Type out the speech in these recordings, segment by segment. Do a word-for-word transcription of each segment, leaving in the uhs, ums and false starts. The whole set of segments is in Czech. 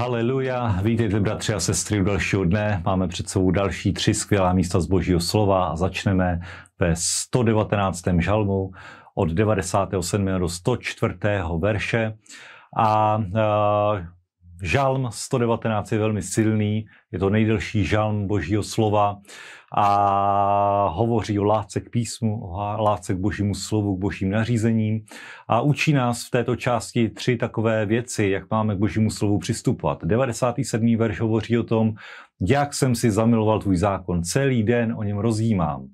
Haleluja, vítejte bratři a sestry u dalšího dne. Máme před sebou další tři skvělá místa z Božího slova a začneme ve sto devatenáctém žalmu od devadesátého sedmého do sto čtvrtého verše. A uh, žalm sto devatenáct je velmi silný, je to nejdelší žalm Božího slova a hovoří o lásce k písmu, o lásce k Božímu slovu, k Božím nařízením a učí nás v této části tři takové věci, jak máme k Božímu slovu přistupovat. devadesátý sedmý verš hovoří o tom, jak jsem si zamiloval tvůj zákon, celý den o něm rozjímám.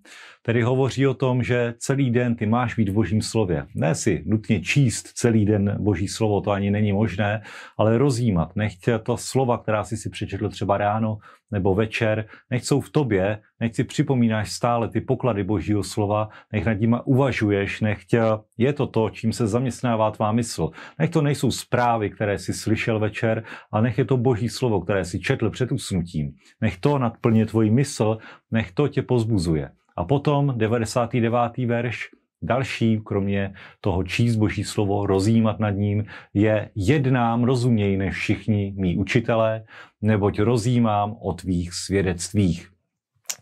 Tedy hovoří o tom, že celý den ty máš být v Božím slově. Ne si nutně číst celý den Boží slovo, to ani není možné, ale rozjímat. Nechť ta slova, která jsi si přečetl třeba ráno nebo večer, nechť jsou v tobě, nechť si připomínáš stále ty poklady Božího slova, nech nad nimi uvažuješ, nechť je to to, čím se zaměstnává tvá mysl. Nech to nejsou zprávy, které jsi slyšel večer, ale nech je to Boží slovo, které jsi četl před usnutím. Nech to nadplně tvoji mysl, nech to tě pozbuzuje. A potom devadesátý devátý verš, další, kromě toho číst Boží slovo, rozjímat nad ním, je jednám rozuměj než všichni mí učitelé, neboť rozjímám o tvých svědectvích.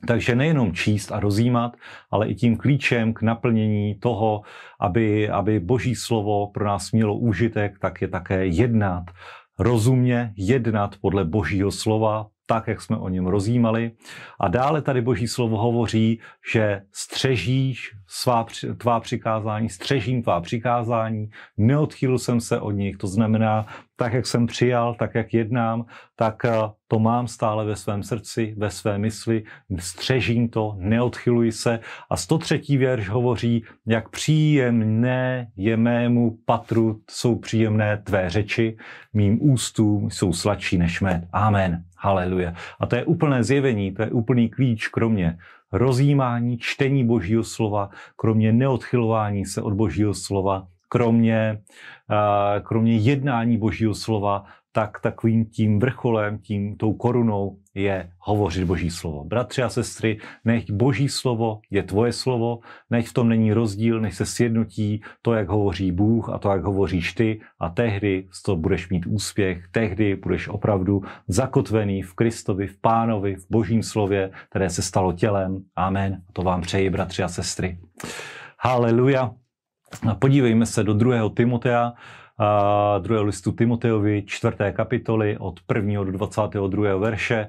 Takže nejenom číst a rozjímat, ale i tím klíčem k naplnění toho, aby, aby Boží slovo pro nás mělo úžitek, tak je také jednat. Rozumně jednat podle Božího slova, tak, jak jsme o něm rozjímali. A dále tady Boží slovo hovoří, že střežíš svá, tvá přikázání, střežím tvá přikázání, neodchýlil jsem se od nich, to znamená, tak, jak jsem přijal, tak, jak jednám, tak to mám stále ve svém srdci, ve své mysli, střežím to, neodchyluji se. A sto třetí věrš hovoří, jak příjemné je mému patru, jsou příjemné tvé řeči, mým ústům jsou sladší než med. Amen. Haleluja. A to je úplné zjevení, to je úplný klíč, kromě rozjímání, čtení Božího slova, kromě neodchylování se od Božího slova, kromě, kromě jednání Božího slova, tak takovým tím vrcholem, tím tou korunou je hovořit Boží slovo. Bratři a sestry, nech Boží slovo je tvoje slovo, nech v tom není rozdíl, nech se sjednotí to, jak hovoří Bůh a to, jak hovoříš ty, a tehdy z toho budeš mít úspěch, tehdy budeš opravdu zakotvený v Kristovi, v Pánovi, v Božím slově, které se stalo tělem. Amen. To vám přeji, bratři a sestry. Haleluja. Podívejme se do druhého Timotea, druhého listu Timoteovi, čtvrté kapitoly od prvního do dvacátého druhého verše.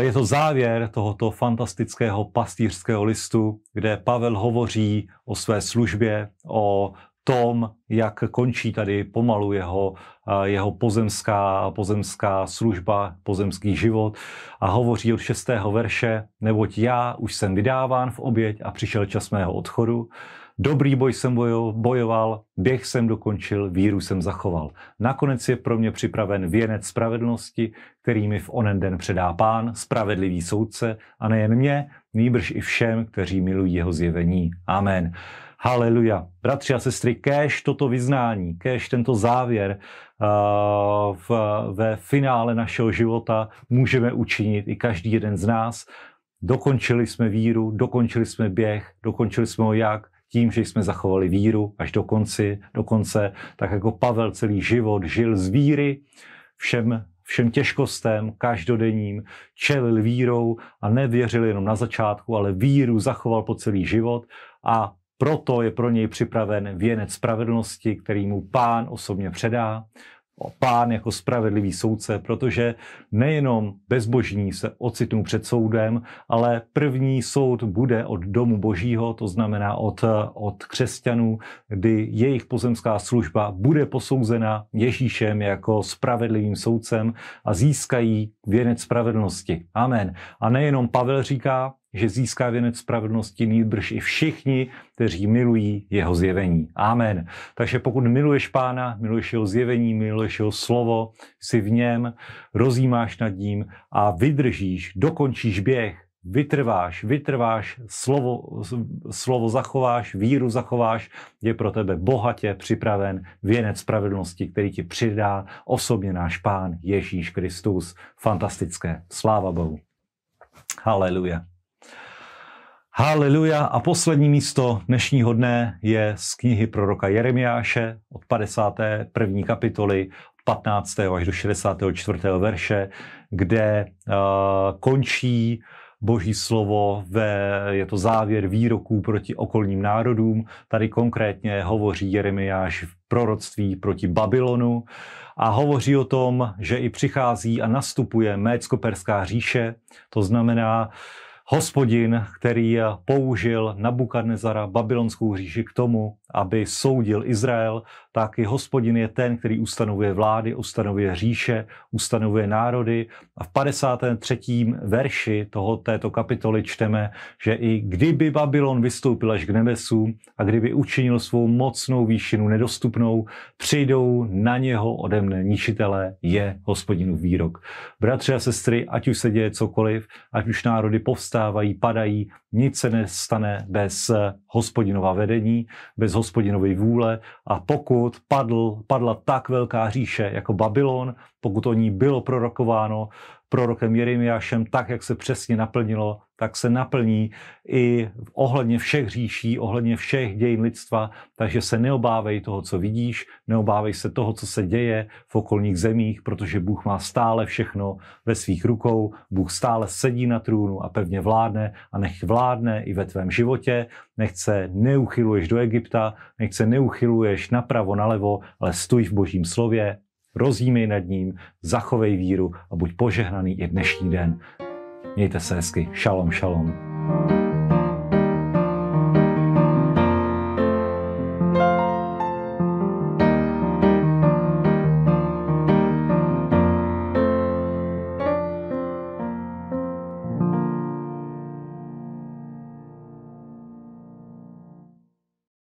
Je to závěr tohoto fantastického pastýřského listu, kde Pavel hovoří o své službě, o tom, jak končí tady pomalu jeho, jeho pozemská, pozemská služba, pozemský život, a hovoří od šestého verše, neboť já už jsem vydáván v oběť a přišel čas mého odchodu. Dobrý boj jsem bojoval, běh jsem dokončil, víru jsem zachoval. Nakonec je pro mě připraven věnec spravedlnosti, který mi v onen den předá Pán, spravedlivý soudce, a nejen mě, nýbrž i všem, kteří milují jeho zjevení. Amen. Haleluja. Bratři a sestry, kéž toto vyznání, kéž tento závěr uh, v, ve finále našeho života můžeme učinit i každý jeden z nás. Dokončili jsme víru, dokončili jsme běh, dokončili jsme ho jak? Tím, že jsme zachovali víru až do konce, do konce, tak jako Pavel celý život žil z víry, všem, všem těžkostem, každodenním, čelil vírou a nevěřil jenom na začátku, ale víru zachoval po celý život, a proto je pro něj připraven věnec spravedlnosti, který mu Pán osobně předá. Pán jako spravedlivý soudce, protože nejenom bezbožní se ocitnou před soudem, ale první soud bude od domu Božího, to znamená od, od křesťanů, kdy jejich pozemská služba bude posouzena Ježíšem jako spravedlivým soudcem a získají věnec spravedlnosti. Amen. A nejenom Pavel říká, že získá věnec spravedlnosti, nýbrž i všichni, kteří milují jeho zjevení. Amen. Takže pokud miluješ Pána, miluješ jeho zjevení, miluješ jeho slovo, jsi v něm, rozjímáš nad ním a vydržíš, dokončíš běh, vytrváš, vytrváš, slovo, slovo zachováš, víru zachováš, je pro tebe bohatě připraven věnec spravedlnosti, který ti přidá osobně náš Pán Ježíš Kristus. Fantastické. Sláva Bohu. Haleluja. Haleluja. A poslední místo dnešního dne je z knihy proroka Jeremiáše od padesáté první kapitoly, patnáctého až do šedesátého čtvrtého verše, kde uh, končí Boží slovo, ve, je to závěr výroků proti okolním národům. Tady konkrétně hovoří Jeremiáš v proroctví proti Babylonu a hovoří o tom, že i přichází a nastupuje médo-perská říše, to znamená Hospodin, který použil Nabukadnezara, babylonskou říši, k tomu, aby soudil Izrael, tak i Hospodin je ten, který ustanovuje vlády, ustanovuje říše, ustanovuje národy. A v padesátém třetím verši toho, této kapitoly čteme, že i kdyby Babylon vystoupil až k nebesům a kdyby učinil svou mocnou výšinu nedostupnou, přijdou na něho ode mne ničitelé, je Hospodinův výrok. Bratři a sestry, ať už se děje cokoliv, ať už národy povstávají, padají, nic se nestane bez Hospodinova vedení, bez Hospodinovy vůle, a pokud padl, padla tak velká říše jako Babylon, pokud o ní bylo prorokováno prorokem Jeremiášem tak, jak se přesně naplnilo, tak se naplní i ohledně všech říší, ohledně všech dějin lidstva, takže se neobávej toho, co vidíš, neobávej se toho, co se děje v okolních zemích, protože Bůh má stále všechno ve svých rukou, Bůh stále sedí na trůnu a pevně vládne a nech vládne i ve tvém životě, nech se neuchyluješ do Egypta, nech se neuchyluješ napravo, nalevo, ale stůj v Božím slově, rozjímej nad ním, zachovej víru a buď požehnaný i dnešní den. Mějte se hezky. Šalom, šalom.